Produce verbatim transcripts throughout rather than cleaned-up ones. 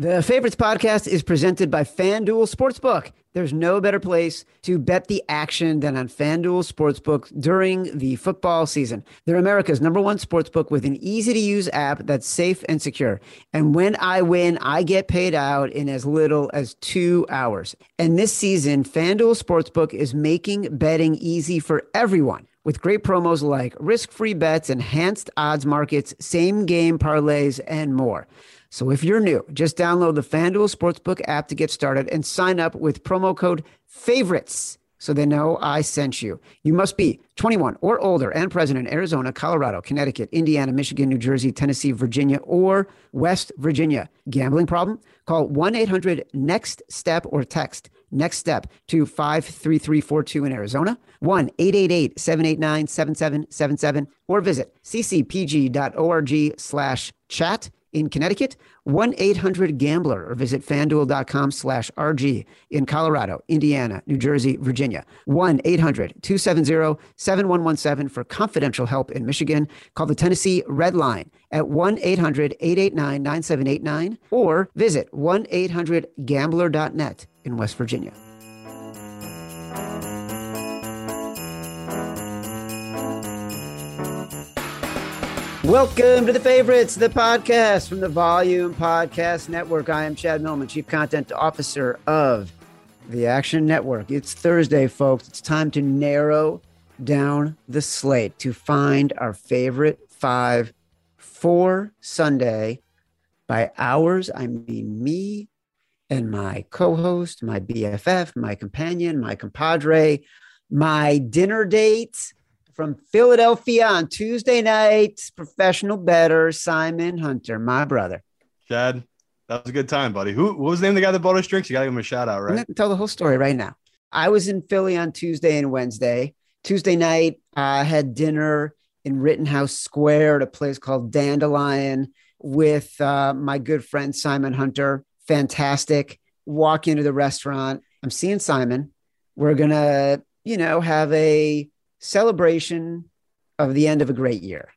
The Favorites Podcast is presented by FanDuel Sportsbook. There's no better place to bet the action than on FanDuel Sportsbook during the football season. They're America's number one sportsbook with an easy-to-use app that's safe and secure. And when I win, I get paid out in as little as two hours. And this season, FanDuel Sportsbook is making betting easy for everyone, with great promos like risk-free bets, enhanced odds markets, same-game parlays, and more. So if you're new, just download the FanDuel Sportsbook app to get started and sign up with promo code FAVORITES so they know I sent you. You must be twenty-one or older and present in Arizona, Colorado, Connecticut, Indiana, Michigan, New Jersey, Tennessee, Virginia, or West Virginia. Gambling problem? Call one eight hundred next step or text Next Step to five three three four two in Arizona, one eight eight eight seven eight nine seven seven seven seven, or visit ccpg.org slash chat. In Connecticut, one eight hundred gambler, or visit fanduel.com slash RG in Colorado, Indiana, New Jersey, Virginia. one eight hundred two seven zero seven one one seven for confidential help in Michigan. Call the Tennessee Red Line at one eight hundred eight eight nine nine seven eight nine, or visit one eight hundred gambler dot net in West Virginia. Welcome to The Favorites, the podcast from the Volume Podcast Network. I am Chad Millman, Chief Content Officer of the Action Network. It's Thursday, folks. It's time to narrow down the slate to find our favorite five for Sunday. By ours, I mean me and my co-host, my B F F, my companion, my compadre, my dinner date from Philadelphia on Tuesday night, professional bettor Simon Hunter, my brother. Chad, that was a good time, buddy. Who what was the name of the guy that bought us drinks? You got to give him a shout out, right? I'm going to tell the whole story right now. I was in Philly on Tuesday and Wednesday. Tuesday night, I had dinner in Rittenhouse Square at a place called Dandelion with uh, my good friend Simon Hunter. Fantastic. Walk into the restaurant. I'm seeing Simon. We're going to, you know, have a celebration of the end of a great year,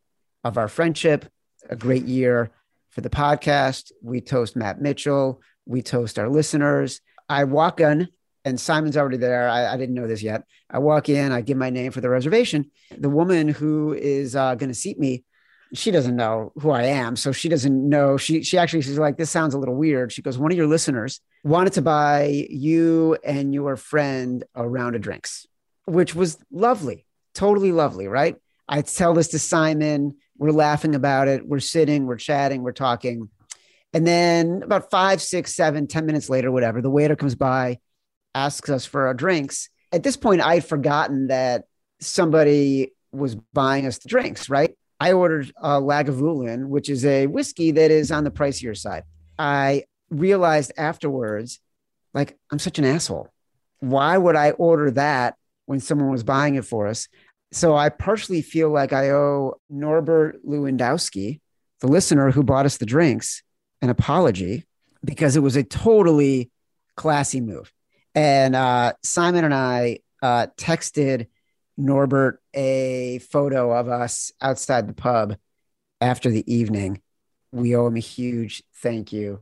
of our friendship, a great year for the podcast. We toast Matt Mitchell. We toast our listeners. I walk in and Simon's already there. I, I didn't know this yet. I walk in, I give my name for the reservation. The woman who is uh, going to seat me, she doesn't know who I am. So she doesn't know. She, she actually, she's like, this sounds a little weird. She goes, one of your listeners wanted to buy you and your friend a round of drinks, which was lovely. Totally lovely, right? I tell this to Simon. We're laughing about it. We're sitting, we're chatting, we're talking. And then about five, six, seven, ten minutes later, whatever, the waiter comes by, asks us for our drinks. At this point, I'd forgotten that somebody was buying us the drinks, right? I ordered a Lagavulin, which is a whiskey that is on the pricier side. I realized afterwards, like, I'm such an asshole. Why would I order that when someone was buying it for us? So I partially feel like I owe Norbert Lewandowski, the listener who bought us the drinks, an apology, because it was a totally classy move. And uh, Simon and I uh, texted Norbert a photo of us outside the pub after the evening. We owe him a huge thank you.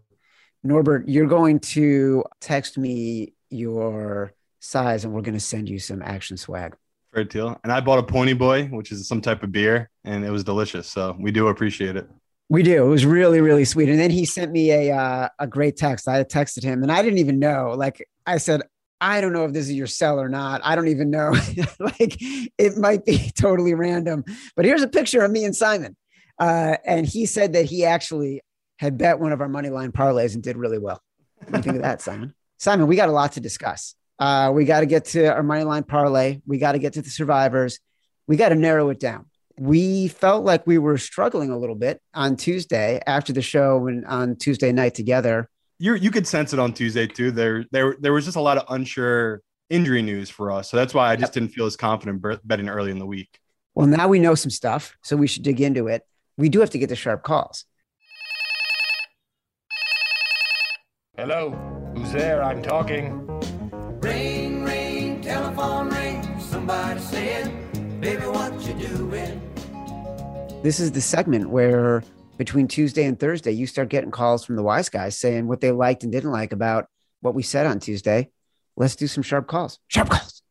Norbert, you're going to text me your size, and we're going to send you some action swag. Fair deal. And I bought a Pony Boy, which is some type of beer, and it was delicious. So we do appreciate it. We do. It was really, really sweet. And then he sent me a uh, a great text. I texted him, and I didn't even know. Like I said, I don't know if this is your cell or not. I don't even know. Like it might be totally random. But here's a picture of me and Simon. Uh, and he said that he actually had bet one of our money line parlays and did really well. What do you think of that, Simon? Simon, we got a lot to discuss. Uh, we got to get to our Moneyline Parlay. We got to get to the survivors. We got to narrow it down. We felt like we were struggling a little bit on Tuesday after the show and on Tuesday night together. You you could sense it on Tuesday, too. There, there, there was just a lot of unsure injury news for us. So that's why I just yep. didn't feel as confident betting early in the week. Well, now we know some stuff, so we should dig into it. We do have to get the sharp calls. Hello, who's there? I'm talking. Ring, ring, telephone ring, somebody saying, baby, what you doing? This is the segment where between Tuesday and Thursday, you start getting calls from the wise guys saying what they liked and didn't like about what we said on Tuesday. Let's do some sharp calls. Sharp calls.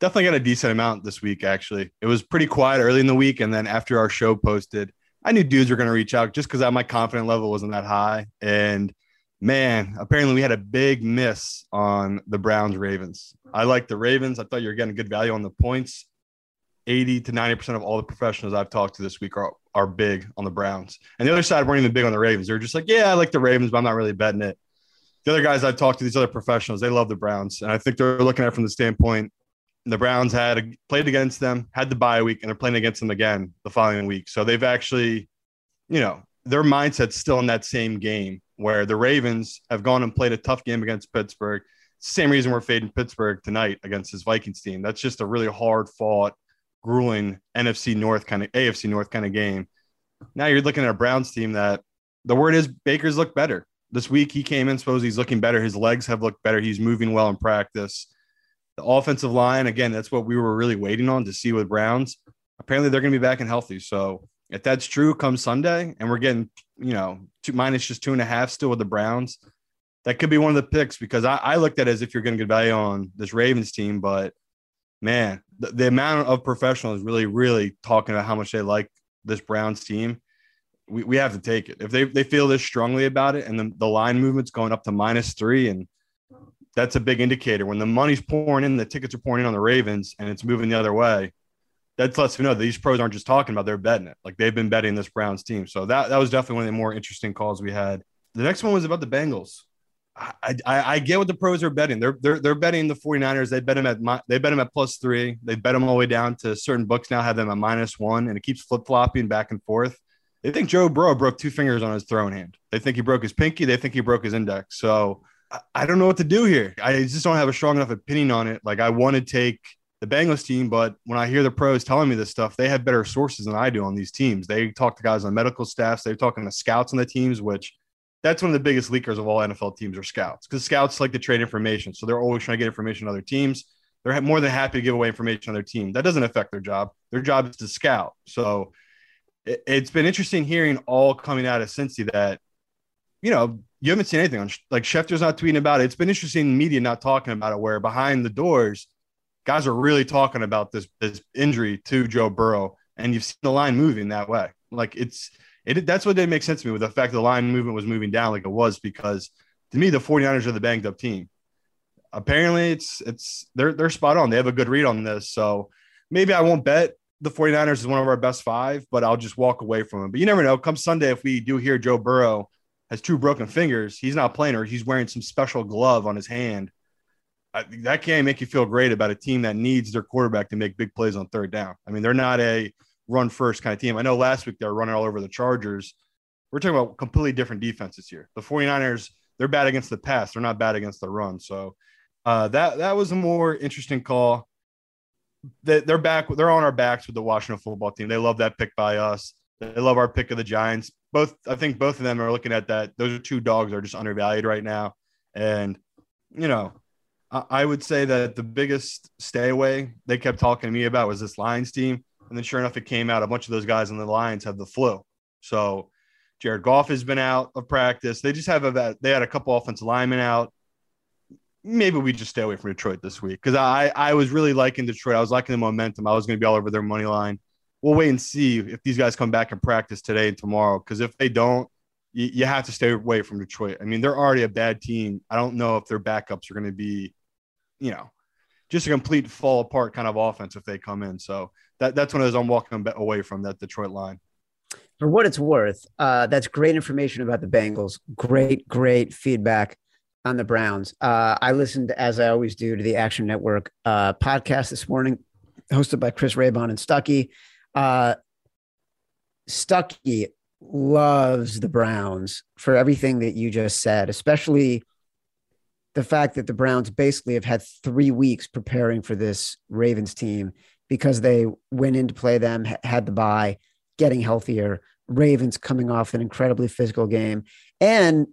Definitely got a decent amount this week, actually. It was pretty quiet early in the week, and then after our show posted, I knew dudes were going to reach out just because my confidence level wasn't that high. And, man, apparently we had a big miss on the Browns-Ravens. I like the Ravens. I thought you were getting good value on the points. eighty to ninety percent of all the professionals I've talked to this week are, are big on the Browns. And the other side weren't even big on the Ravens. They were just like, yeah, I like the Ravens, but I'm not really betting it. The other guys I've talked to, these other professionals, they love the Browns. And I think they're looking at it from the standpoint, the Browns had a, played against them, had the bye week, and they're playing against them again the following week. So they've actually, you know, their mindset's still in that same game where the Ravens have gone and played a tough game against Pittsburgh. Same reason we're fading Pittsburgh tonight against this Vikings team. That's just a really hard-fought, grueling N F C North kind of, A F C North kind of game. Now you're looking at a Browns team that the word is Baker's looked better. This week he came in, suppose he's looking better. His legs have looked better. He's moving well in practice. The offensive line, again, that's what we were really waiting on to see with Browns. Apparently they're going to be back and healthy. So if that's true, come Sunday, and we're getting, you know, two, minus just two and a half still with the Browns, that could be one of the picks, because I, I looked at it as if you're going to get value on this Ravens team. But, man, the, the amount of professionals really, really talking about how much they like this Browns team, we, we have to take it. If they, they feel this strongly about it, and the, the line movement's going up to minus three, and that's a big indicator. When the money's pouring in, the tickets are pouring in on the Ravens, and it's moving the other way, that lets me know that these pros aren't just talking about, they're betting it. Like, they've been betting this Browns team. So that, that was definitely one of the more interesting calls we had. The next one was about the Bengals. I, I, I get what the pros are betting. They're, they're, they're betting the 49ers. They bet them at my, they bet them at plus three. They bet them all the way down to certain books now have them at minus one, and it keeps flip-flopping back and forth. They think Joe Burrow broke two fingers on his throwing hand. They think he broke his pinky. They think he broke his index. So I don't know what to do here. I just don't have a strong enough opinion on it. Like, I want to take the Bengals team, but when I hear the pros telling me this stuff, they have better sources than I do on these teams. They talk to guys on medical staffs. They're talking to scouts on the teams, which that's one of the biggest leakers of all N F L teams are scouts, because scouts like to trade information. So they're always trying to get information on other teams. They're more than happy to give away information on their team. That doesn't affect their job. Their job is to scout. So it's been interesting hearing all coming out of Cincy that, you know, you haven't seen anything on, like, Schefter's not tweeting about it. It's been interesting media not talking about it, where behind the doors, guys are really talking about this, this injury to Joe Burrow, and you've seen the line moving that way. Like, it's it that's what didn't make sense to me, with the fact that the line movement was moving down like it was, because to me the 49ers are the banged up team. Apparently it's it's they're they're spot on. They have a good read on this. So maybe I won't bet the 49ers is one of our best five, but I'll just walk away from them. But you never know. Come Sunday, if we do hear Joe Burrow has two broken fingers, he's not playing, or he's wearing some special glove on his hand, I, that can't make you feel great about a team that needs their quarterback to make big plays on third down. I mean, they're not a run-first kind of team. I know last week they were running all over the Chargers. We're talking about completely different defenses here. The 49ers, they're bad against the pass. They're not bad against the run. So uh, that that was a more interesting call. They, they're back. They're on our backs with the Washington football team. They love that pick by us. They love our pick of the Giants. Both, I think both of them are looking at that. Those are two dogs that are just undervalued right now. And, you know, I, I would say that the biggest stay away they kept talking to me about was this Lions team. And then sure enough, it came out a bunch of those guys on the Lions have the flu. So Jared Goff has been out of practice. They just have a, they had a couple offensive linemen out. Maybe we just stay away from Detroit this week, because I, I was really liking Detroit. I was liking the momentum. I was going to be all over their money line. We'll wait and see if these guys come back and practice today and tomorrow, because if they don't, you, you have to stay away from Detroit. I mean, they're already a bad team. I don't know if their backups are going to be, you know, just a complete fall apart kind of offense if they come in. So that, that's one of those I'm walking away from, that Detroit line. For what it's worth, uh, that's great information about the Bengals. Great, great feedback on the Browns. Uh, I listened, as I always do, to the Action Network uh, podcast this morning, hosted by Chris Raybon and Stuckey. Uh, Stuckey loves the Browns for everything that you just said, especially the fact that the Browns basically have had three weeks preparing for this Ravens team, because they went in to play them, ha- had the bye, getting healthier, Ravens coming off an incredibly physical game, and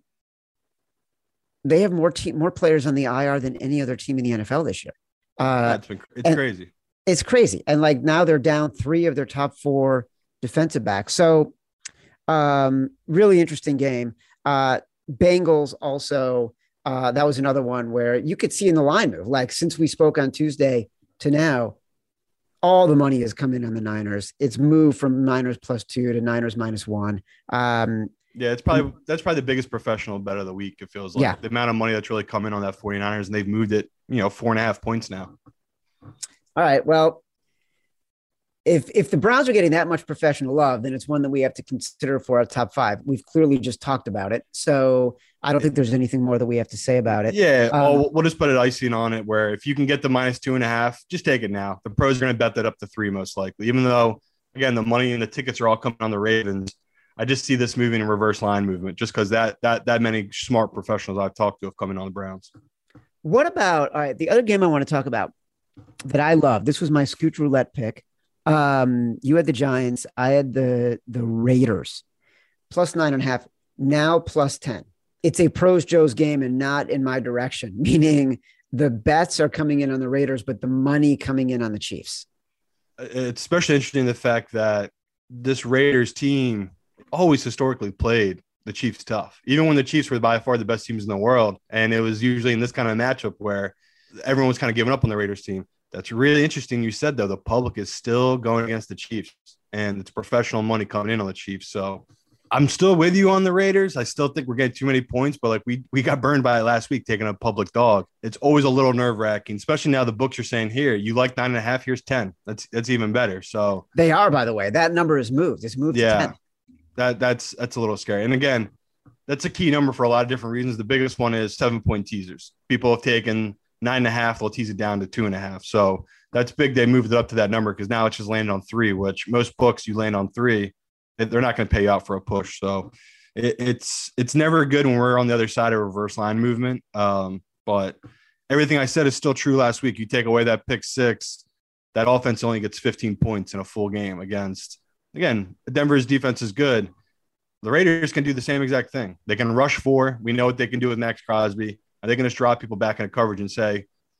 they have more te- more players on the I R than any other team in the N F L this year. Uh, That's been, it's and- crazy. It's crazy. And like now they're down three of their top four defensive backs. So Um, really interesting game. Uh, Bengals also, uh, that was another one where you could see in the line move, like since we spoke on Tuesday to now, all the money has come in on the Niners. It's moved from Niners plus two to Niners minus one. Um, yeah, it's probably, that's probably the biggest professional bet of the week. It feels like yeah. the amount of money that's really come in on that 49ers, and they've moved it, you know, four and a half points now. All right. Well, If if the Browns are getting that much professional love, then it's one that we have to consider for our top five. We've clearly just talked about it, so I don't think there's anything more that we have to say about it. Yeah, um, we'll just put an icing on it where if you can get the minus two and a half, just take it now. The pros are going to bet that up to three most likely, even though, again, the money and the tickets are all coming on the Ravens. I just see this moving in reverse line movement just because that that that many smart professionals I've talked to have come in on the Browns. What about all right, the other game I want to talk about that I love? This was my Scooch Roulette pick. Um, you had the Giants. I had the, the Raiders plus nine and a half, now plus ten. It's a pros Joe's game and not in my direction, meaning the bets are coming in on the Raiders, but the money coming in on the Chiefs. It's especially interesting, the fact that this Raiders team always historically played the Chiefs tough, even when the Chiefs were by far the best teams in the world. And it was usually in this kind of matchup where everyone was kind of giving up on the Raiders team. That's really interesting. You said, though, the public is still going against the Chiefs, and it's professional money coming in on the Chiefs. So I'm still with you on the Raiders. I still think we're getting too many points, but like we we got burned by it last week, taking a public dog. It's always a little nerve wracking, especially now the books are saying here, you like nine and a half, here's ten. That's that's even better. So they are, by the way, that number is moved. It's moved yeah, to ten. That that's that's a little scary. And again, that's a key number for a lot of different reasons. The biggest one is seven point teasers. People have taken nine and a half, they'll tease it down to two and a half. So that's big. They moved it up to that number because now it's just landed on three, which most books you land on three, they're not going to pay you out for a push. So it, it's, it's never good when we're on the other side of reverse line movement. Um, but everything I said is still true last week. You take away that pick six, that offense only gets fifteen points in a full game against, again, Denver's defense is good. The Raiders can do the same exact thing. They can rush four. We know what they can do with Max Crosby. Are they going to just drop people back into coverage and say,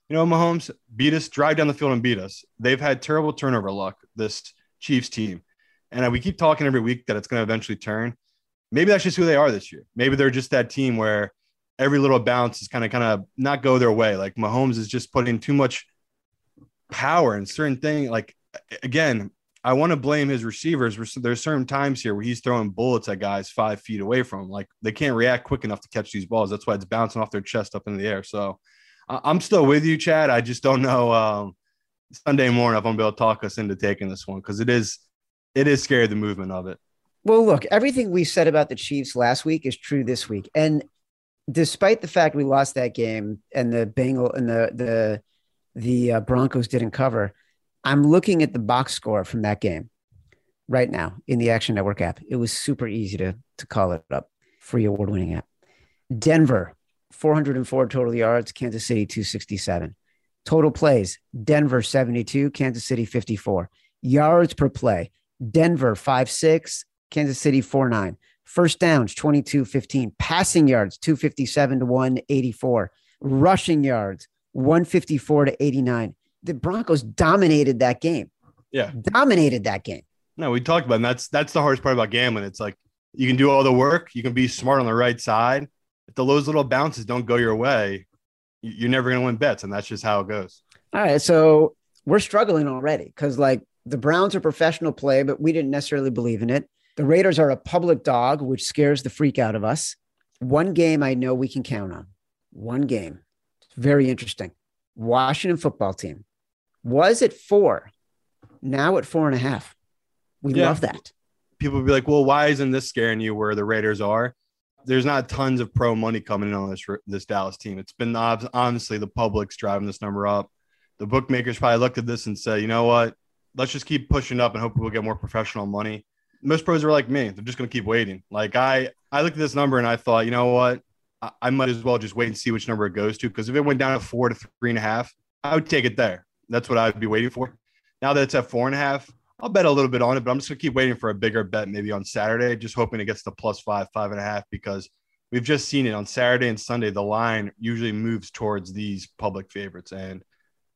you know, Mahomes, beat us, drive down the field and beat us? They've had terrible turnover luck, this Chiefs team. And we keep talking every week that it's going to eventually turn. Maybe that's just who they are this year. Maybe they're just that team where every little bounce is kind of kind of not go their way. Like Mahomes is just putting too much power in certain things. Like, again, I want to blame his receivers. There's certain times here where he's throwing bullets at guys five feet away from him. Like they can't react quick enough to catch these balls. That's why it's bouncing off their chest up in the air. So I'm still with you, Chad. I just don't know. Um, Sunday morning, I'm going to be able to talk us into taking this one. Cause it is, it is scary. The movement of it. Well, look, everything we said about the Chiefs last week is true this week. And despite the fact we lost that game and the Bengals and the, the, the uh, Broncos didn't cover, I'm looking at the box score from that game right now in the Action Network app. It was super easy to, to call it up. Free award-winning app. Denver, four hundred four total yards. Kansas City, two sixty-seven. Total plays, Denver, seventy-two. Kansas City, fifty-four. Yards per play, Denver, five six. Kansas City, four nine. First downs, twenty-two fifteen. Passing yards, two fifty-seven to one eighty-four. Rushing yards, one fifty-four to eighty-nine. The Broncos dominated that game. Yeah. Dominated that game. No, we talked about it, and that's that's the hardest part about gambling. It's like you can do all the work. You can be smart on the right side. If the those little bounces don't go your way, you're never going to win bets, and that's just how it goes. All right, so we're struggling already because, like, the Browns are professional play, but we didn't necessarily believe in it. The Raiders are a public dog, which scares the freak out of us. One game I know we can count on. One game. Very interesting. Washington football team. Was at four, now at four and a half. We yeah. love that. People would be like, well, why isn't this scaring you where the Raiders are? There's not tons of pro money coming in on this this Dallas team. It's been honestly the public's driving this number up. The bookmakers probably looked at this and said, you know what? Let's just keep pushing up and hope we'll get more professional money. Most pros are like me. They're just going to keep waiting. Like I, I looked at this number and I thought, you know what? I, I might as well just wait and see which number it goes to, because if it went down to four to three and a half, I would take it there. That's what I'd be waiting for. Now that it's at four and a half, I'll bet a little bit on it, but I'm just going to keep waiting for a bigger bet maybe on Saturday, just hoping it gets to plus five, five and a half, because we've just seen it on Saturday and Sunday. The line usually moves towards these public favorites. And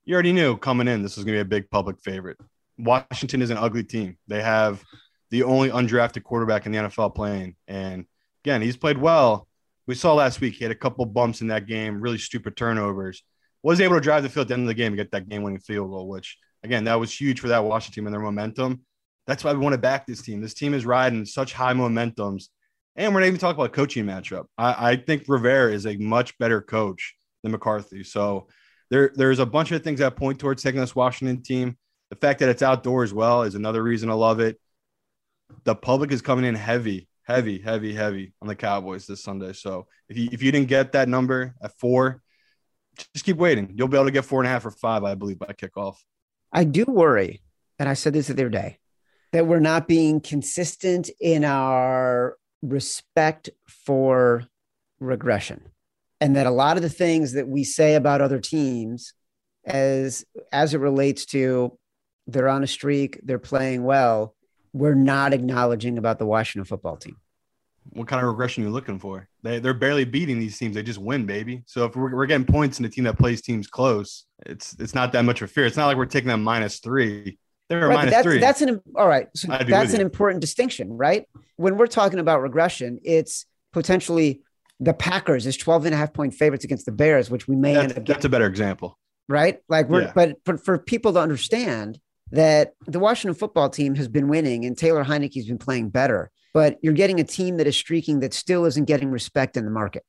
you already knew coming in, this was going to be a big public favorite. Washington is an ugly team. They have the only undrafted quarterback in the N F L playing. And again, he's played well. We saw last week he had a couple bumps in that game, really stupid turnovers. Was able to drive the field at the end of the game and get that game-winning field goal, which, again, that was huge for that Washington team and their momentum. That's why we want to back this team. This team is riding such high momentums. And we're not even talking about coaching matchup. I, I think Rivera is a much better coach than McCarthy. So there, there's a bunch of things that point towards taking this Washington team. The fact that it's outdoors well is another reason I love it. The public is coming in heavy, heavy, heavy, heavy on the Cowboys this Sunday. So if you, if you didn't get that number at four, just keep waiting. You'll be able to get four and a half or five, I believe, by kickoff. I do worry, and I said this the other day, that we're not being consistent in our respect for regression, and that a lot of the things that we say about other teams as, as it relates to they're on a streak, they're playing well, we're not acknowledging about the Washington football team. What kind of regression are you looking for? They, they're barely beating these teams. They just win, baby. So if we're, we're getting points in a team that plays teams close, it's it's not that much of a fear. It's not like we're taking them minus three. They're right, minus that's, three. That's an all right. So that's an important distinction, right? When we're talking about regression, it's potentially the Packers is twelve and a half point favorites against the Bears, which we may that's, end up getting. That's a better example, right? Like we're yeah. but for, for people to understand that the Washington football team has been winning and Taylor Heineke's been playing better. But you're getting a team that is streaking that still isn't getting respect in the market.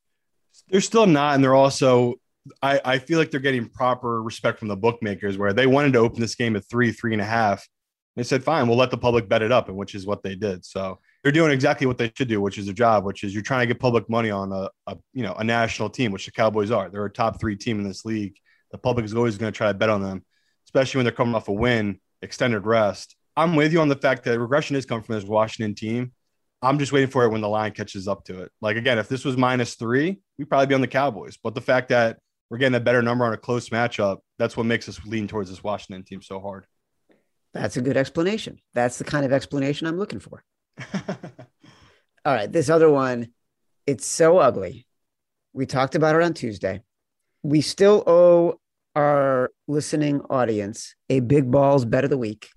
They're still not. And they're also, I, I feel like they're getting proper respect from the bookmakers where they wanted to open this game at three, three and a half. They said, fine, we'll let the public bet it up, and which is what they did. So they're doing exactly what they should do, which is their job, which is you're trying to get public money on a, a you know, a national team, which the Cowboys are. They're a top three team in this league. The public is always going to try to bet on them, especially when they're coming off a win, extended rest. I'm with you on the fact that regression has come from this Washington team. I'm just waiting for it when the line catches up to it. Like, again, if this was minus three, we'd probably be on the Cowboys. But the fact that we're getting a better number on a close matchup, that's what makes us lean towards this Washington team so hard. That's a good explanation. That's the kind of explanation I'm looking for. All right, this other one, it's so ugly. We talked about it on Tuesday. We still owe our listening audience a big balls bet of the week.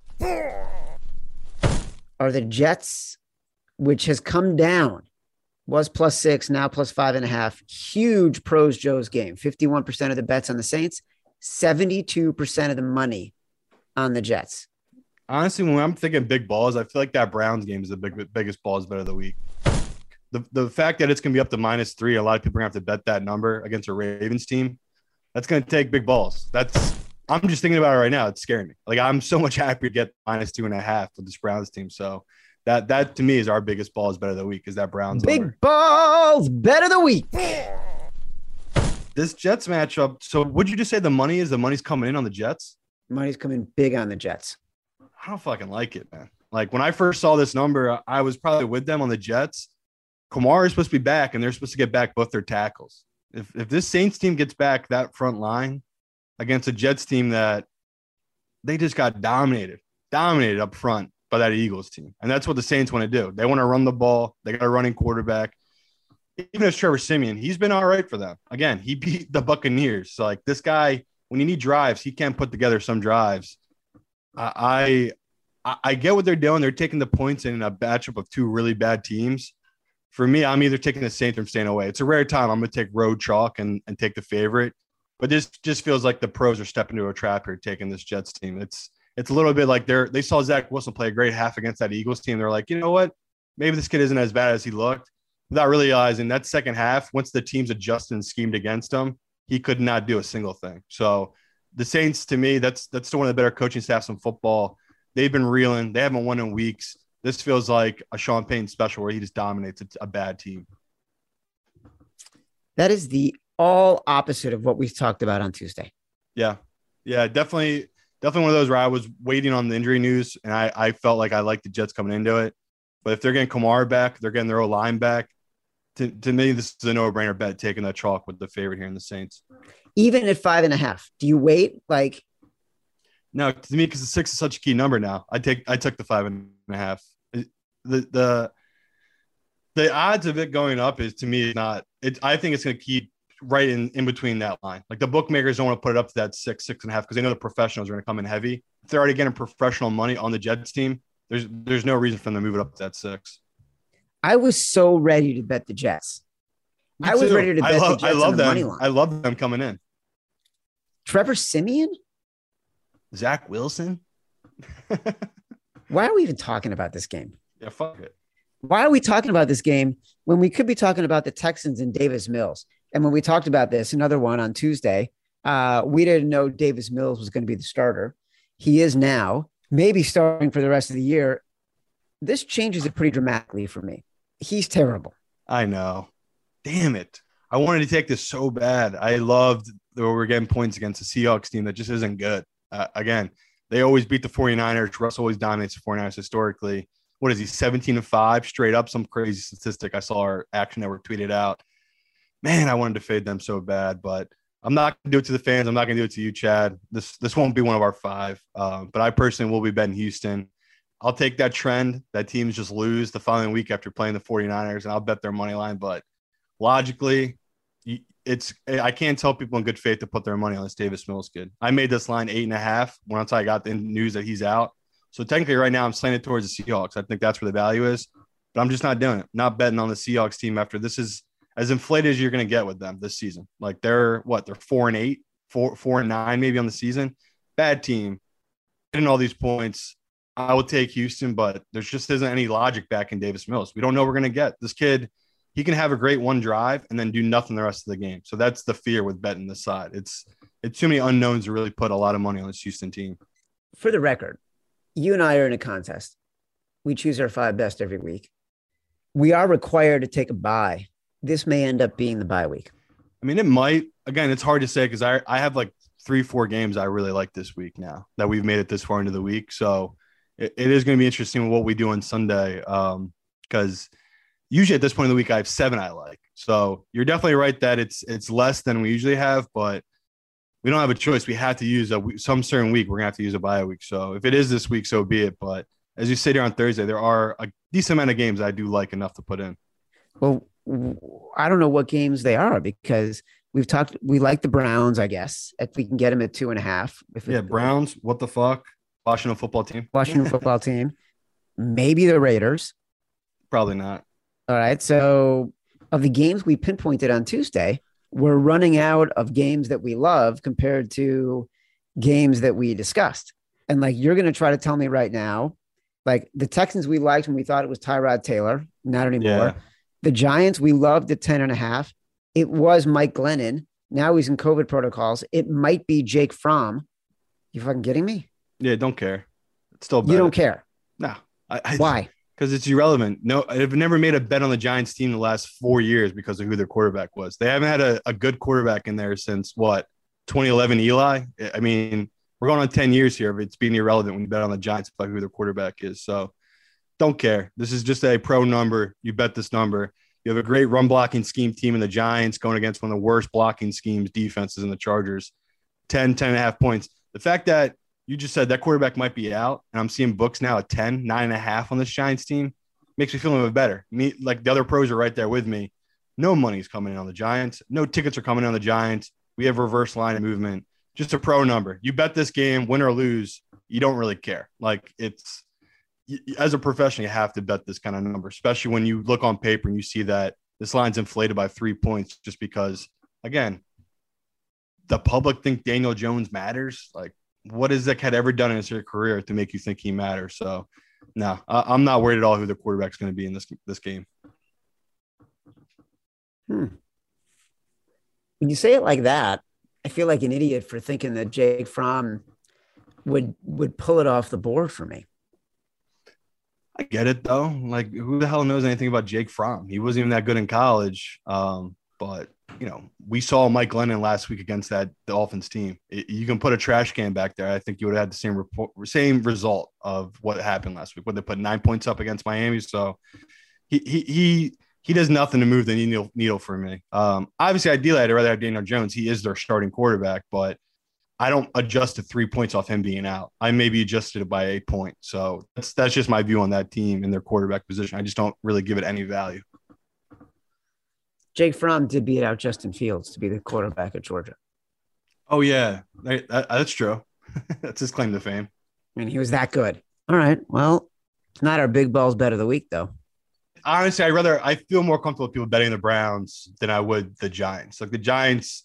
Are the Jets, which has come down, was plus six, now plus five and a half. Huge Pros Joe's game. fifty-one percent of the bets on the Saints, seventy-two percent of the money on the Jets. Honestly, when I'm thinking big balls, I feel like that Browns game is the big, biggest balls bet of the week. The, the fact that it's going to be up to minus three, a lot of people are going to have to bet that number against a Ravens team. That's going to take big balls. That's I'm just thinking about it right now. It's scaring me. Like, I'm so much happier to get minus two and a half with this Browns team. So That, that to me, is our biggest balls bet of the week, is that Browns big over. Balls bet of the week. This Jets matchup, so would you just say the money is the money's coming in on the Jets? Money's coming big on the Jets. I don't fucking like it, man. Like, when I first saw this number, I was probably with them on the Jets. Kamara is supposed to be back, and they're supposed to get back both their tackles. If, if this Saints team gets back that front line against a Jets team that they just got dominated, dominated up front by that Eagles team. And that's what the Saints want to do. They want to run the ball. They got a running quarterback. Even as Trevor Siemian, he's been all right for them. Again, he beat the Buccaneers. So, like, this guy, when you need drives, he can't put together some drives. I, I, I get what they're doing. They're taking the points in a matchup of two really bad teams. For me, I'm either taking the Saints or I'm staying away. It's a rare time I'm going to take road chalk and, and take the favorite. But this just feels like the Pros are stepping into a trap here, taking this Jets team. It's It's a little bit like they're, they saw Zach Wilson play a great half against that Eagles team. They're like, you know what? Maybe this kid isn't as bad as he looked. Without realizing that second half, once the team's adjusted and schemed against him, he could not do a single thing. So the Saints, to me, that's that's still one of the better coaching staffs in football. They've been reeling. They haven't won in weeks. This feels like a Sean Payton special where he just dominates a, a bad team. That is the all opposite of what we talked about on Tuesday. Yeah. Yeah, definitely. Definitely one of those where I was waiting on the injury news, and I, I felt like I liked the Jets coming into it. But if they're getting Kamara back, they're getting their O-line back, to, to me, this is a no-brainer bet, taking that chalk with the favorite here in the Saints. Even at five and a half, do you wait? Like, no, to me, because the six is such a key number now. I take I took the five and a half. The the the odds of it going up is, to me, not it, – I think it's going to keep – right in, in between that line. Like, the bookmakers don't want to put it up to that six, six and a half, because they know the professionals are going to come in heavy. If they're already getting professional money on the Jets team, there's there's no reason for them to move it up to that six. I was so ready to bet the Jets. Me I was too. ready to bet love, the Jets I love on the them. money line. I love them coming in. Trevor Siemian? Zach Wilson? Why are we even talking about this game? Yeah, fuck it. Why are we talking about this game when we could be talking about the Texans and Davis Mills? And when we talked about this, another one on Tuesday, uh, we didn't know Davis Mills was going to be the starter. He is now, maybe starting for the rest of the year. This changes it pretty dramatically for me. He's terrible. I know. Damn it. I wanted to take this so bad. I loved that we were getting points against the Seahawks team that just isn't good. Uh, again, they always beat the 49ers. Russ always dominates the 49ers historically. What is he, seventeen and five straight up? Some crazy statistic I saw our Action Network tweeted out. Man, I wanted to fade them so bad, but I'm not going to do it to the fans. I'm not going to do it to you, Chad. This this won't be one of our five, um, but I personally will be betting Houston. I'll take that trend that teams just lose the following week after playing the 49ers, and I'll bet their money line. But logically, it's I can't tell people in good faith to put their money on this Davis Mills kid. I made this line eight and a half once I got the news that he's out. So technically right now I'm slanted towards the Seahawks. I think that's where the value is, but I'm just not doing it. Not betting on the Seahawks team after this is as inflated as you're going to get with them this season. Like they're what? They're four and eight, four, four and nine, maybe on the season. Bad team. Getting all these points. I would take Houston, but there just isn't any logic back in Davis Mills. We don't know what we're going to get. This kid, he can have a great one drive and then do nothing the rest of the game. So that's the fear with betting this side. It's it's too many unknowns to really put a lot of money on this Houston team. For the record, you and I are in a contest. We choose our five best every week. We are required to take a bye. This may end up being the bye week. I mean, it might. Again, it's hard to say because I, I have like three, four games I really like this week now that we've made it this far into the week. So it, it is going to be interesting what we do on Sunday um, because – usually at this point of the week, I have seven I like. So you're definitely right that it's it's less than we usually have, but we don't have a choice. We have to use a some certain week. We're going to have to use a bye week. So if it is this week, so be it. But as you sit here on Thursday, there are a decent amount of games I do like enough to put in. Well, I don't know what games they are because we've talked – we like the Browns, I guess. If we can get them at two and a half. If yeah, Browns, what the fuck? Washington football team. Washington football team. Maybe the Raiders. Probably not. All right. So of the games we pinpointed on Tuesday, we're running out of games that we love compared to games that we discussed. And like, you're going to try to tell me right now, like the Texans we liked when we thought it was Tyrod Taylor, not anymore. Yeah. The Giants we loved at ten and a half. It was Mike Glennon. Now he's in COVID protocols. It might be Jake Fromm. You fucking kidding me? Yeah. Don't care. It's still better. You don't care. No. I, I, Why? Because it's irrelevant. No, I've never made a bet on the Giants team in the last four years because of who their quarterback was. They haven't had a, a good quarterback in there since, what, twenty eleven Eli? I mean, we're going on ten years here, but it's being irrelevant when you bet on the Giants by who their quarterback is. So don't care. This is just a pro number. You bet this number. You have a great run-blocking scheme team in the Giants going against one of the worst blocking schemes defenses in the Chargers. ten, ten and a half points. The fact that you just said that quarterback might be out, and I'm seeing books now at ten, nine and a half on this Giants team. Makes me feel a little bit better. Me, like the other pros are right there with me. No money's coming in on the Giants. No tickets are coming in on the Giants. We have reverse line of movement. Just a pro number. You bet this game, win or lose, you don't really care. Like it's as a professional, you have to bet this kind of number, especially when you look on paper and you see that this line's inflated by three points just because, again, the public think Daniel Jones matters. Like, what has Zach had ever done in his career to make you think he matters? So, no, I, I'm not worried at all who the quarterback's going to be in this this game. Hmm. When you say it like that, I feel like an idiot for thinking that Jake Fromm would would pull it off the board for me. I get it, though. Like, who the hell knows anything about Jake Fromm? He wasn't even that good in college. Um, but – you know, we saw Mike Glennon last week against that Dolphins team. It, you can put a trash can back there. I think you would have had the same report, same result of what happened last week when they put nine points up against Miami. So he he he, he does nothing to move the needle, needle for me. Um, obviously, ideally, I'd rather have Daniel Jones. He is their starting quarterback, but I don't adjust to three points off him being out. I maybe adjusted it by a point. So that's that's just my view on that team and their quarterback position. I just don't really give it any value. Jake Fromm did beat out Justin Fields to be the quarterback at Georgia. Oh, yeah. That, that, that's true. That's his claim to fame. I mean, he was that good. All right. Well, It's not our big balls bet of the week, though. Honestly, I rather I feel more comfortable with people betting the Browns than I would the Giants. Like the Giants,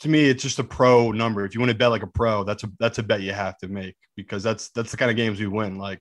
to me, it's just a pro number. If you want to bet like a pro, that's a that's a bet you have to make because that's that's the kind of games we win. Like,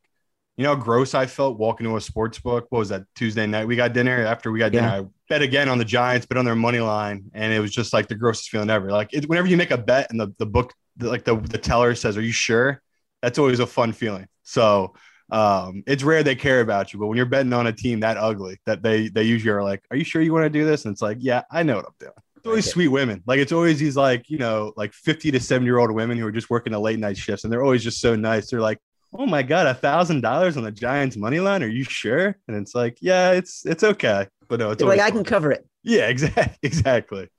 you know how gross I felt walking to a sports book. What was that Tuesday night? We got dinner. After we got yeah. dinner, I bet again on the Giants, but on their money line, and it was just like the grossest feeling ever. Like it, whenever you make a bet and the the book, the, like the the teller says, "Are you sure?" That's always a fun feeling. So. Um, it's rare they care about you, but when you're betting on a team that ugly, that they they usually are like, "Are you sure you want to do this?" And it's like, "Yeah, I know what I'm doing." It's always okay. Sweet women, like it's always these like you know like fifty to seventy year old women who are just working the late night shifts, and they're always just so nice. They're like, "Oh my god, a thousand dollars on the Giants money line? Are you sure?" And it's like, "Yeah, it's it's okay, but no, it's like I can cover it." Yeah, exactly, exactly.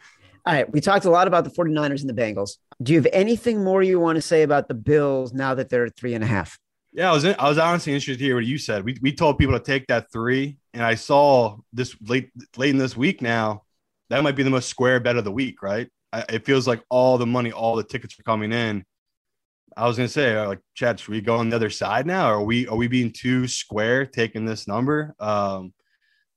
All right, we talked a lot about the 49ers and the Bengals. Do you have anything more you want to say about the Bills now that they're at three and a half? Yeah, I was I was honestly interested to hear what you said. We we told people to take that three, and I saw this late late in this week now, that might be the most square bet of the week, right? I, it feels like all the money, all the tickets are coming in. I was going to say, like, Chad, should we go on the other side now? Or are we are we being too square taking this number? Um,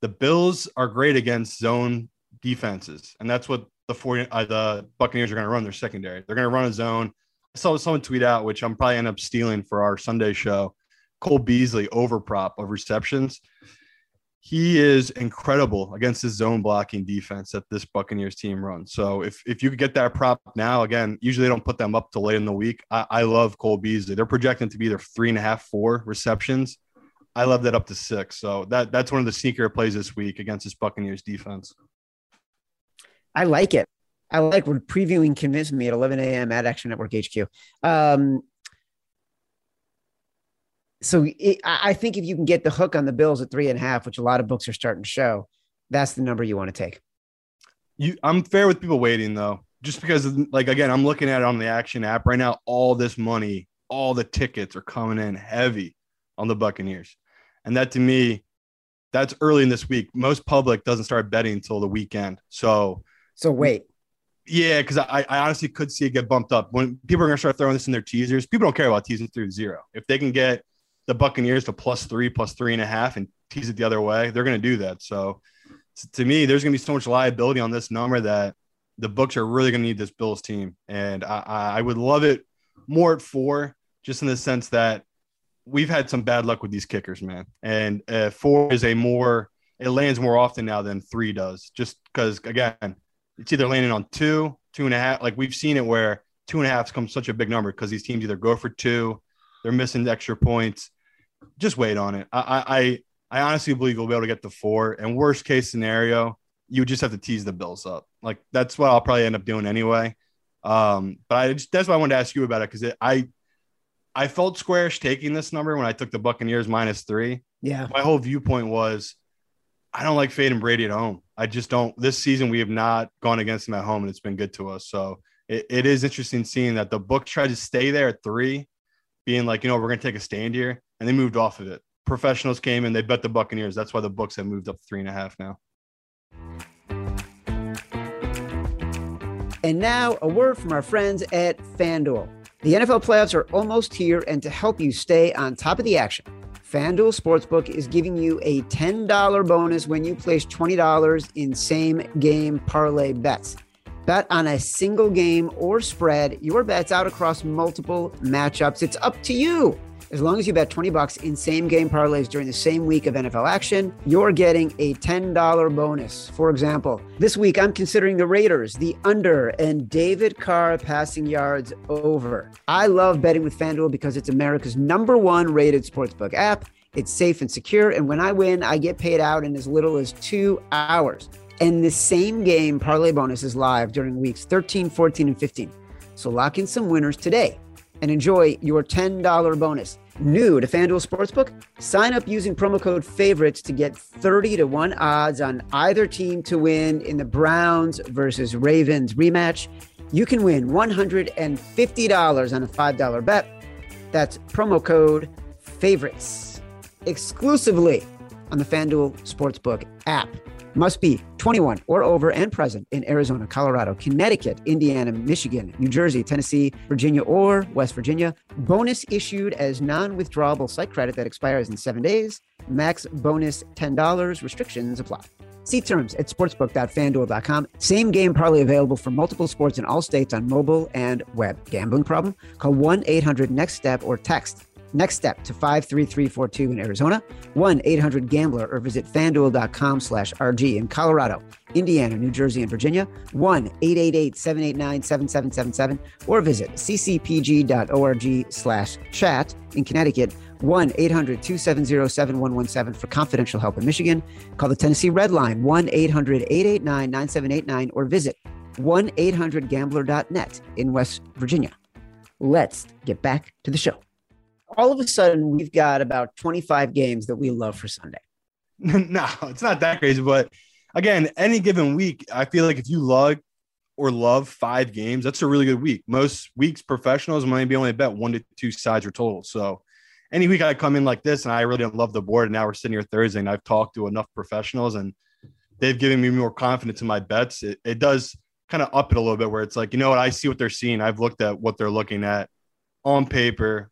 the Bills are great against zone defenses, and that's what the forty, uh, the Buccaneers are going to run, their secondary. They're going to run a zone. I saw someone tweet out, which I'm probably end up stealing for our Sunday show, Cole Beasley over prop of receptions. He is incredible against his zone blocking defense that this Buccaneers team runs. So if if you could get that prop now, again, usually they don't put them up till late in the week. I, I love Cole Beasley. They're projecting to be their three and a half, four receptions. I love that up to six. So that that's one of the sneaker plays this week against this Buccaneers defense. I like it. I like when previewing convinced me at eleven a.m. at Action Network H Q. Um, so it, I think if you can get the hook on the Bills at three and a half, which a lot of books are starting to show, that's the number you want to take. You, I'm fair with people waiting, though, just because, like, again, I'm looking at it on the Action app right now. All this money, all the tickets are coming in heavy on the Buccaneers. And that, to me, that's early in this week. Most public doesn't start betting until the weekend. So, so wait. Yeah, because I, I honestly could see it get bumped up. When people are going to start throwing this in their teasers, people don't care about teasing through zero. If they can get the Buccaneers to plus three, plus three and a half and tease it the other way, they're going to do that. So to me, there's going to be so much liability on this number that the books are really going to need this Bills team. And I, I would love it more at four, just in the sense that we've had some bad luck with these kickers, man. And uh, four is a more – it lands more often now than three does, just because, again – it's either landing on two, two and a half. Like we've seen it where two and a half comes such a big number because these teams either go for two, they're missing the extra points. Just wait on it. I, I, I honestly believe we'll be able to get the four. And worst case scenario, you just have to tease the Bills up. Like that's what I'll probably end up doing anyway. Um, but I just, that's why I wanted to ask you about it because I, I felt squarish taking this number when I took the Buccaneers minus three. Yeah, my whole viewpoint was I don't like fading Brady at home. I just don't – this season we have not gone against him at home, and it's been good to us. So it, it is interesting seeing that the book tried to stay there at three, being like, you know, we're going to take a stand here, and they moved off of it. Professionals came in, they bet the Buccaneers. That's why the books have moved up to three and a half now. And now a word from our friends at FanDuel. The N F L playoffs are almost here, and to help you stay on top of the action, FanDuel Sportsbook is giving you a ten dollars bonus when you place twenty dollars in same-game parlay bets. Bet on a single game or spread your bets out across multiple matchups. It's up to you. As long as you bet twenty bucks in same-game parlays during the same week of N F L action, you're getting a ten dollars bonus. For example, this week I'm considering the Raiders, the under, and David Carr passing yards over. I love betting with FanDuel because it's America's number one rated sportsbook app. It's safe and secure, and when I win, I get paid out in as little as two hours. And the same-game parlay bonus is live during weeks thirteen, fourteen, and fifteen. So lock in some winners today and enjoy your ten dollars bonus. New to FanDuel Sportsbook? Sign up using promo code FAVORITES to get thirty to one odds on either team to win in the Browns versus Ravens rematch. You can win one hundred fifty dollars on a five dollars bet. That's promo code FAVORITES. Exclusively on the FanDuel Sportsbook app. Must be twenty-one or over and present in Arizona, Colorado, Connecticut, Indiana, Michigan, New Jersey, Tennessee, Virginia, or West Virginia. Bonus issued as non-withdrawable site credit that expires in seven days. Max bonus ten dollars. Restrictions apply. See terms at sportsbook dot fan duel dot com. Same game parlay available for multiple sports in all states on mobile and web. Gambling problem? Call one eight hundred next step or text Next Step to five three three four two in Arizona, one eight hundred gambler, or visit fan duel dot com slash R G in Colorado, Indiana, New Jersey, and Virginia, one eight eight eight seven eight nine seven seven seven seven, or visit c c p g dot org slash chat in Connecticut, one eight hundred two seven zero seven one one seven for confidential help in Michigan. Call the Tennessee Red Line, one eight hundred eight eight nine nine seven eight nine, or visit one eight hundred gambler dot net in West Virginia. Let's get back to the show. All of a sudden, we've got about twenty-five games that we love for Sunday. No, it's not that crazy. But again, any given week, I feel like if you lug or love five games, that's a really good week. Most weeks, professionals maybe only bet one to two sides or total. So any week I come in like this and I really don't love the board, and now we're sitting here Thursday and I've talked to enough professionals and they've given me more confidence in my bets. It, it does kind of up it a little bit where it's like, you know what? I see what they're seeing. I've looked at what they're looking at on paper.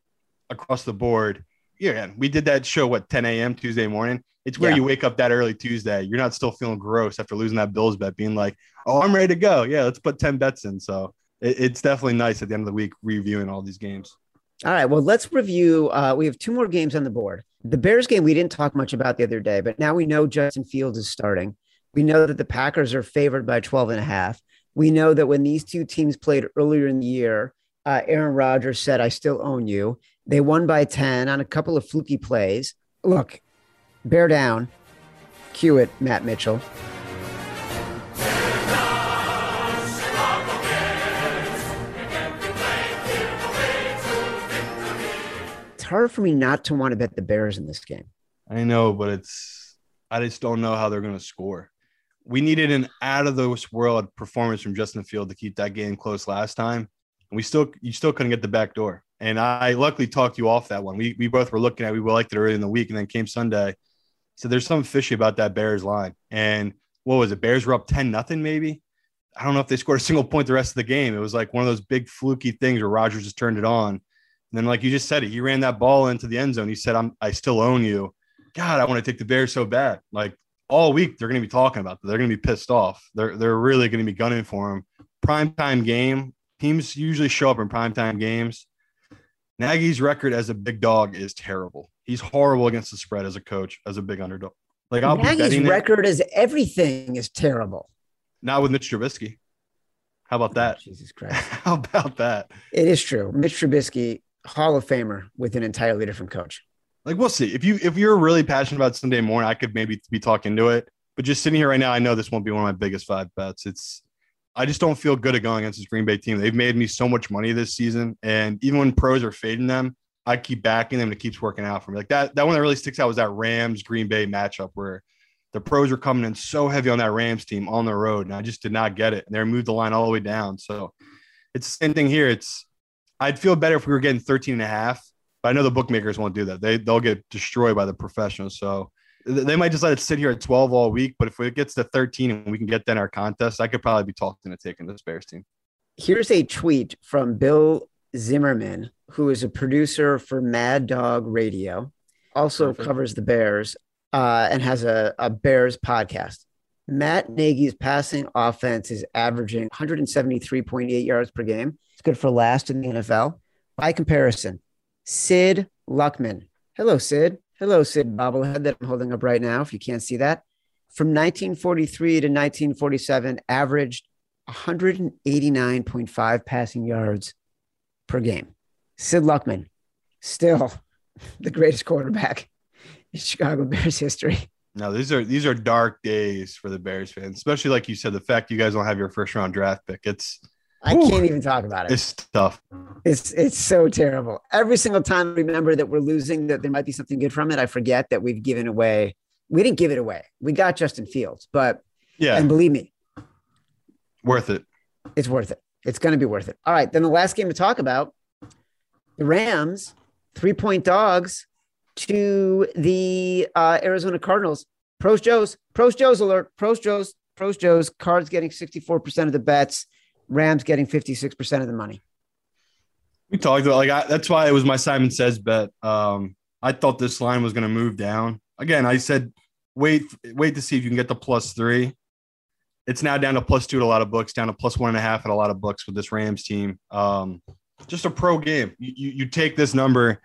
Across the board. Yeah, man, we did that show, what, ten a.m. Tuesday morning? It's where yeah. you wake up that early Tuesday. You're not still feeling gross after losing that Bills bet, being like, oh, I'm ready to go. Yeah, let's put ten bets in. So it, it's definitely nice at the end of the week reviewing all these games. All right, well, let's review. Uh, we have two more games on the board. The Bears game we didn't talk much about the other day, but now we know Justin Fields is starting. We know that the Packers are favored by twelve and a half. We know that when these two teams played earlier in the year, Uh, Aaron Rodgers said, I still own you. They won by ten on a couple of fluky plays. Look, bear down. Cue it, Matt Mitchell. It's hard for me not to want to bet the Bears in this game. I know, but it's I just don't know how they're going to score. We needed an out-of-this-world performance from Justin Fields to keep that game close last time. We still, you still couldn't get the back door. And I luckily talked you off that one. We we both were looking at, we liked it early in the week, and then came Sunday. So there's something fishy about that Bears line. And what was it? Bears were up ten nothing, maybe. I don't know if they scored a single point the rest of the game. It was like one of those big fluky things where Rodgers just turned it on. And then, like you just said, it, he ran that ball into the end zone. He said, I'm, I still own you. God, I want to take the Bears so bad. Like all week, they're going to be talking about that. They're going to be pissed off. They're, they're really going to be gunning for him. Primetime game. Teams usually show up in primetime games. Nagy's record as a big dog is terrible. He's horrible against the spread as a coach, as a big underdog. Like I'll Nagy's be record it. As everything is terrible. Not with Mitch Trubisky. How about that? Oh, Jesus Christ. How about that? It is true. Mitch Trubisky, Hall of Famer with an entirely different coach. Like we'll see. If, you, if you're really passionate about Sunday morning, I could maybe be talking into it. But just sitting here right now, I know this won't be one of my biggest five bets. It's I just don't feel good at going against this Green Bay team. They've made me so much money this season. And even when pros are fading them, I keep backing them and it keeps working out for me. Like that, that one that really sticks out was that Rams Green Bay matchup where the pros were coming in so heavy on that Rams team on the road. And I just did not get it. And they moved the line all the way down. So it's the same thing here. It's, I'd feel better if we were getting thirteen and a half, but I know the bookmakers won't do that. They they'll get destroyed by the professionals. So they might just let it sit here at twelve all week, but if it gets to thirteen and we can get that in our contest, I could probably be talked into taking this Bears team. Here's a tweet from Bill Zimmerman, who is a producer for Mad Dog Radio, also Perfect. Covers the Bears uh, and has a, a Bears podcast. Matt Nagy's passing offense is averaging one seventy-three point eight yards per game. It's good for last in the N F L. By comparison, Sid Luckman. Hello, Sid. Hello, Sid bobblehead that I'm holding up right now, if you can't see that. From nineteen forty-three to nineteen forty-seven, averaged one eighty-nine point five passing yards per game. Sid Luckman, still the greatest quarterback in Chicago Bears history. Now, these are these are dark days for the Bears fans, especially like you said, the fact you guys don't have your first-round draft pick. It's I Ooh, can't even talk about it. It's tough. It's it's so terrible. Every single time I remember that we're losing, that there might be something good from it, I forget that we've given away. We didn't give it away. We got Justin Fields, but yeah, and believe me. Worth it. It's worth it. It's going to be worth it. All right, then the last game to talk about, the Rams, three-point dogs to the uh, Arizona Cardinals. Pros Joes, Pros Joe's alert. Pros Joe's. Pros Joe's. Cards getting sixty-four percent of the bets. Rams getting fifty-six percent of the money. We talked about like I, that's why it was my Simon Says bet. Um, I thought this line was going to move down again. I said wait, wait to see if you can get the plus three. It's now down to plus two at a lot of books, down to plus one and a half at a lot of books with this Rams team. Um, just a pro game. You, you you take this number.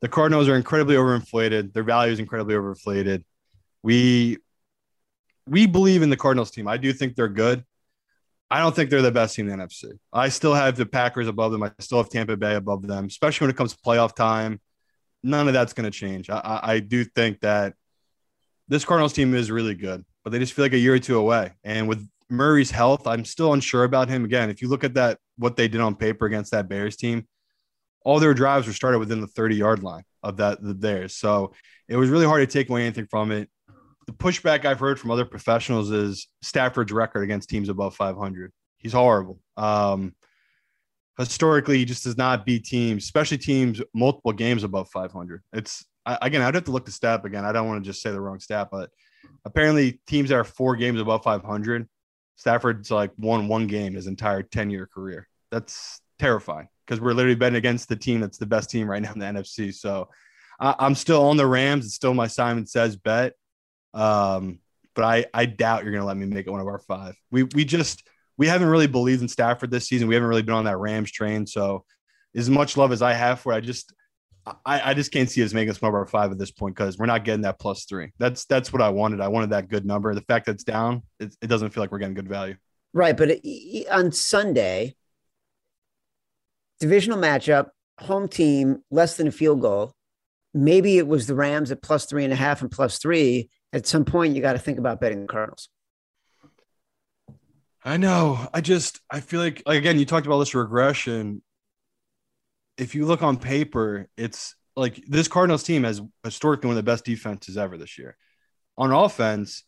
The Cardinals are incredibly overinflated. Their value is incredibly overinflated. We we believe in the Cardinals team. I do think they're good. I don't think they're the best team in the N F C. I still have the Packers above them. I still have Tampa Bay above them, especially when it comes to playoff time. None of that's going to change. I, I, I do think that this Cardinals team is really good, but they just feel like a year or two away. And with Murray's health, I'm still unsure about him. Again, if you look at that, what they did on paper against that Bears team, all their drives were started within the thirty-yard line of that the Bears. So it was really hard to take away anything from it. The pushback I've heard from other professionals is Stafford's record against teams above five hundred. He's horrible. Um, historically, he just does not beat teams, especially teams multiple games above five hundred. It's I, again, I'd have to look the stat again. I don't want to just say the wrong stat, but apparently teams that are four games above five hundred, Stafford's like won one game his entire ten-year career. That's terrifying because we're literally betting against the team that's the best team right now in the N F C. So I, I'm still on the Rams. It's still my Simon Says bet. Um, but I, I doubt you're going to let me make it one of our five. We we just we haven't really believed in Stafford this season. We haven't really been on that Rams train. So as much love as I have for it, I just I, I just can't see us making us one of our five at this point because we're not getting that plus three. That's that's what I wanted. I wanted that good number. The fact that it's down, it, it doesn't feel like we're getting good value. Right, but it, on Sunday, divisional matchup, home team, less than a field goal. Maybe it was the Rams at plus three and a half and plus three. At some point, you got to think about betting the Cardinals. I know. I just, I feel like, like, again, you talked about this regression. If you look on paper, it's like this Cardinals team has historically one of the best defenses ever this year. On offense,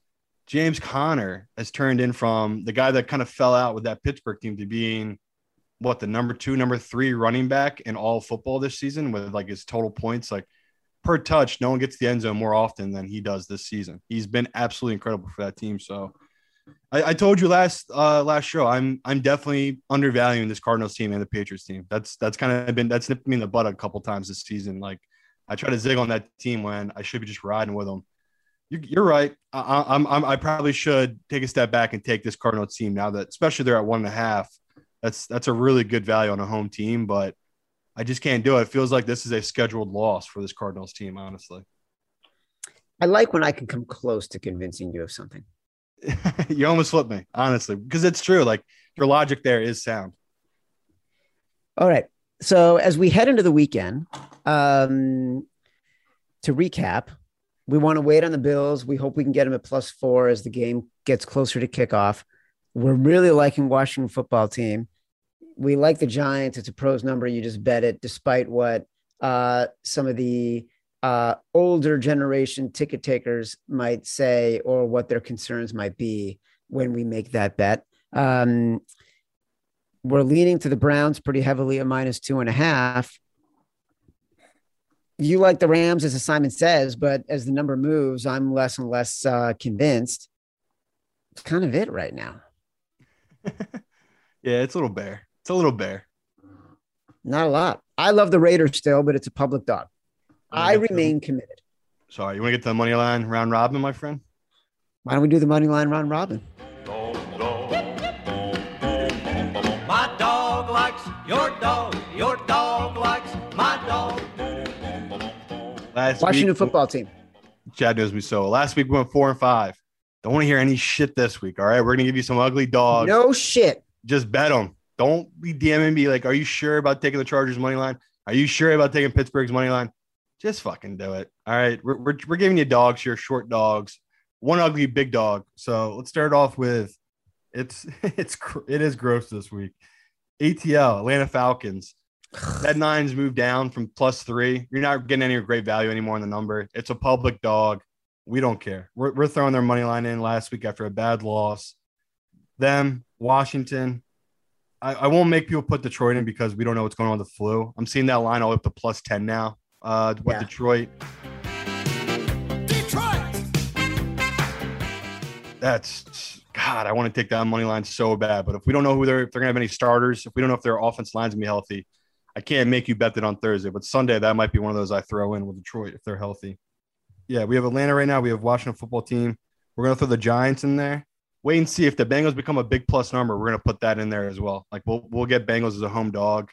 James Conner has turned in from the guy that kind of fell out with that Pittsburgh team to being, what, the number two, number three running back in all football this season with like his total points, like, per touch, no one gets the end zone more often than he does this season. He's been absolutely incredible for that team. So I, I told you last uh, last show, I'm I'm definitely undervaluing this Cardinals team and the Patriots team. That's that's kind of been that's nipped me in the butt a couple times this season. Like I try to zig on that team when I should be just riding with them. You're, you're right. I, I'm, I'm I probably should take a step back and take this Cardinals team now that especially they're at one and a half. That's that's a really good value on a home team, but. I just can't do it. It feels like this is a scheduled loss for this Cardinals team, honestly. I like when I can come close to convincing you of something. You almost flipped me, honestly, because it's true. Like your logic there is sound. All right. So as we head into the weekend, um, to recap, we want to wait on the Bills. We hope we can get them at plus four as the game gets closer to kickoff. We're really liking Washington football team. We like the Giants. It's a pros number. You just bet it, despite what uh, some of the uh, older generation ticket takers might say or what their concerns might be when we make that bet. Um, we're leaning to the Browns pretty heavily at minus two and a half. You like the Rams, as Simon Says, but as the number moves, I'm less and less uh, convinced. It's kind of it right now. Yeah, it's a little bare. It's a little bare. Not a lot. I love the Raiders still, but it's a public dog. I remain committed. Sorry, you want to get to the money line round robin, my friend? Why don't we do the money line round robin? My dog likes your dog. Your dog likes my dog. Last Washington week, football team. Chad knows me so. Last week we went four and five. Don't want to hear any shit this week. All right, we're going to give you some ugly dogs. No shit. Just bet them. Don't be DMing me like, are you sure about taking the Chargers money line? Are you sure about taking Pittsburgh's money line? Just fucking do it. All right. We're, we're, we're giving you dogs here, short dogs, one ugly big dog. So let's start off with it's, it's, it is gross this week. A T L, Atlanta Falcons. That nine's moved down from plus three. You're not getting any great value anymore in the number. It's a public dog. We don't care. We're, we're throwing their money line in last week after a bad loss. Them, Washington. I, I won't make people put Detroit in because we don't know what's going on with the flu. I'm seeing that line all up to plus ten now uh, with yeah. Detroit. Detroit! that's God. I want to take that money line so bad, but if we don't know who they're, if they're gonna have any starters, if we don't know if their offense line's gonna be healthy, I can't make you bet that on Thursday. But Sunday, that might be one of those I throw in with Detroit if they're healthy. Yeah, we have Atlanta right now. We have Washington Football Team. We're gonna throw the Giants in there. Wait and see if the Bengals become a big plus number. We're gonna put that in there as well. Like we'll we'll get Bengals as a home dog.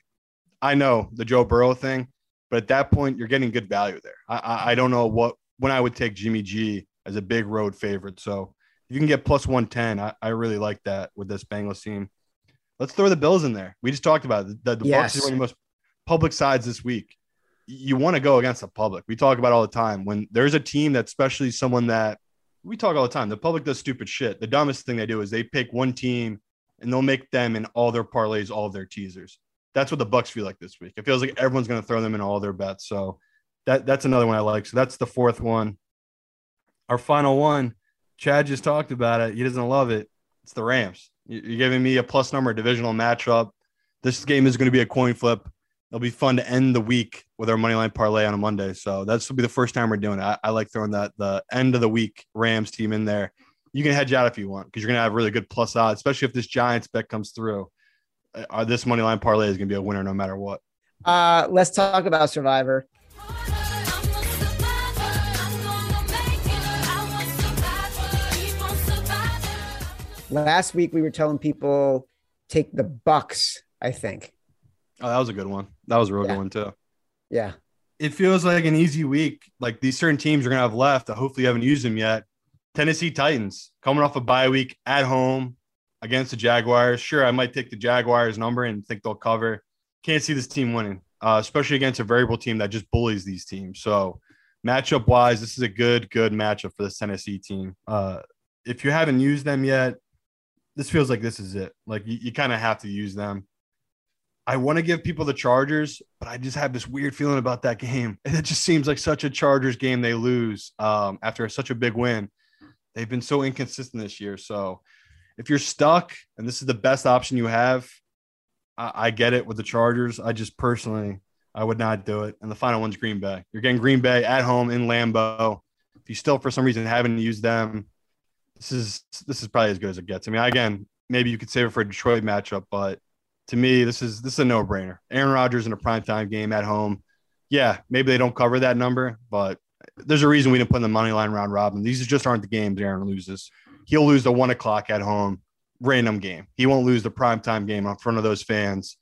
I know the Joe Burrow thing, but at that point, you're getting good value there. I I, I don't know what when I would take Jimmy G as a big road favorite. So if you can get plus one ten, I, I really like that with this Bengals team. Let's throw the Bills in there. We just talked about it. The, the yes. Bucs is one of the most public sides this week. You want to go against the public. We talk about all the time when there's a team that's especially someone that we talk all the time. The public does stupid shit. The dumbest thing they do is they pick one team and they'll make them in all their parlays, all their teasers. That's what the Bucs feel like this week. It feels like everyone's going to throw them in all their bets. So that that's another one I like. So that's the fourth one. Our final one, Chad just talked about it. He doesn't love it. It's the Rams. You're giving me a plus number divisional matchup. This game is going to be a coin flip. It'll be fun to end the week with our Moneyline Parlay on a Monday. So that's will be the first time we're doing it. I, I like throwing that the end of the week Rams team in there. You can hedge out if you want because you're going to have really good plus odds, especially if this Giants bet comes through. Uh, this Moneyline Parlay is going to be a winner no matter what. Uh, let's talk about Survivor. Last week, we were telling people take the Bucks, I think. Oh, that was a good one. That was a real yeah. good one, too. Yeah. It feels like an easy week. Like these certain teams are going to have left. Hopefully you haven't used them yet. Tennessee Titans coming off a bye week at home against the Jaguars. Sure, I might take the Jaguars number and think they'll cover. Can't see this team winning, uh, especially against a variable team that just bullies these teams. So matchup-wise, this is a good, good matchup for this Tennessee team. Uh, if you haven't used them yet, this feels like this is it. Like you, you kind of have to use them. I want to give people the Chargers, but I just have this weird feeling about that game. It just seems like such a Chargers game they lose um, after such a big win. They've been so inconsistent this year. So if you're stuck and this is the best option you have, I, I get it with the Chargers. I just personally, I would not do it. And the final one's Green Bay. You're getting Green Bay at home in Lambeau. If you still, for some reason, haven't used them, This is this is probably as good as it gets. I mean, again, maybe you could save it for a Detroit matchup, but to me, this is this is a no-brainer. Aaron Rodgers in a primetime game at home. Yeah, maybe they don't cover that number, but there's a reason we didn't put in the money line round robin. These just aren't the games Aaron loses. He'll lose the one o'clock at home random game. He won't lose the primetime game in front of those fans.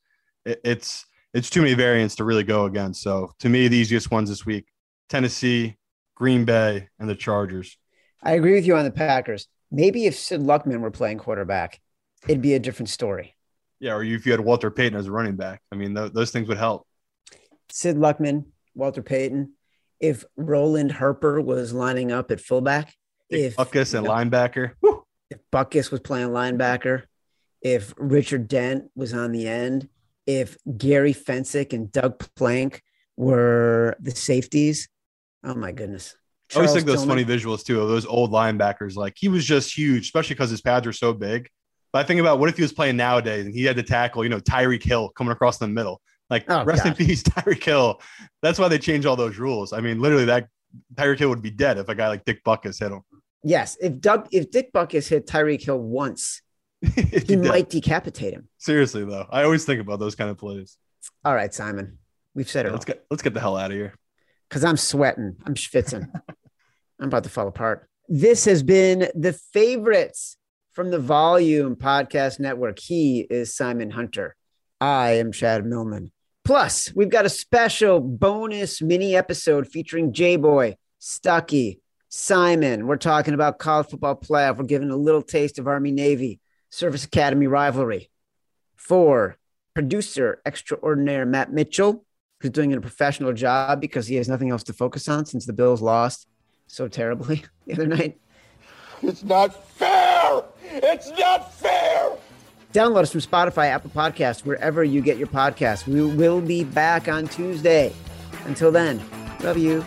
It, it's it's too many variants to really go against. So to me, the easiest ones this week: Tennessee, Green Bay, and the Chargers. I agree with you on the Packers. Maybe if Sid Luckman were playing quarterback, it'd be a different story. Yeah, or if you had Walter Payton as a running back. I mean, th- those things would help. Sid Luckman, Walter Payton. If Roland Harper was lining up at fullback. Dick if Butkus and you know, linebacker. Woo! If Butkus was playing linebacker. If Richard Dent was on the end. If Gary Fensick and Doug Plank were the safeties. Oh, my goodness. Charles I always think those Tillman. Funny visuals, too, of those old linebackers. Like, he was just huge, especially because his pads were so big. But I think about what if he was playing nowadays and he had to tackle, you know, Tyreek Hill coming across the middle. Like, oh, rest God. in peace, Tyreek Hill. That's why they changed all those rules. I mean, literally, that Tyreek Hill would be dead if a guy like Dick Butkus hit him. Yes. If, Doug, if Dick Butkus hit Tyreek Hill once, he, he might decapitate him. Seriously, though. I always think about those kind of plays. All right, Simon. We've said yeah, it. Let's get, let's get the hell out of here. Because I'm sweating. I'm schwitzing. I'm about to fall apart. This has been the favorites from the Volume Podcast Network. He is Simon Hunter. I am Chad Millman. Plus, we've got a special bonus mini episode featuring J-Boy, Stuckey, Simon. We're talking about college football playoff. We're giving a little taste of Army-Navy Service Academy rivalry. For producer extraordinaire Matt Mitchell, who's doing a professional job because he has nothing else to focus on since the Bills lost so terribly the other night. It's not fair. It's not fair. Download us from Spotify, Apple Podcasts, wherever you get your podcasts. We will be back on Tuesday. Until then, love you.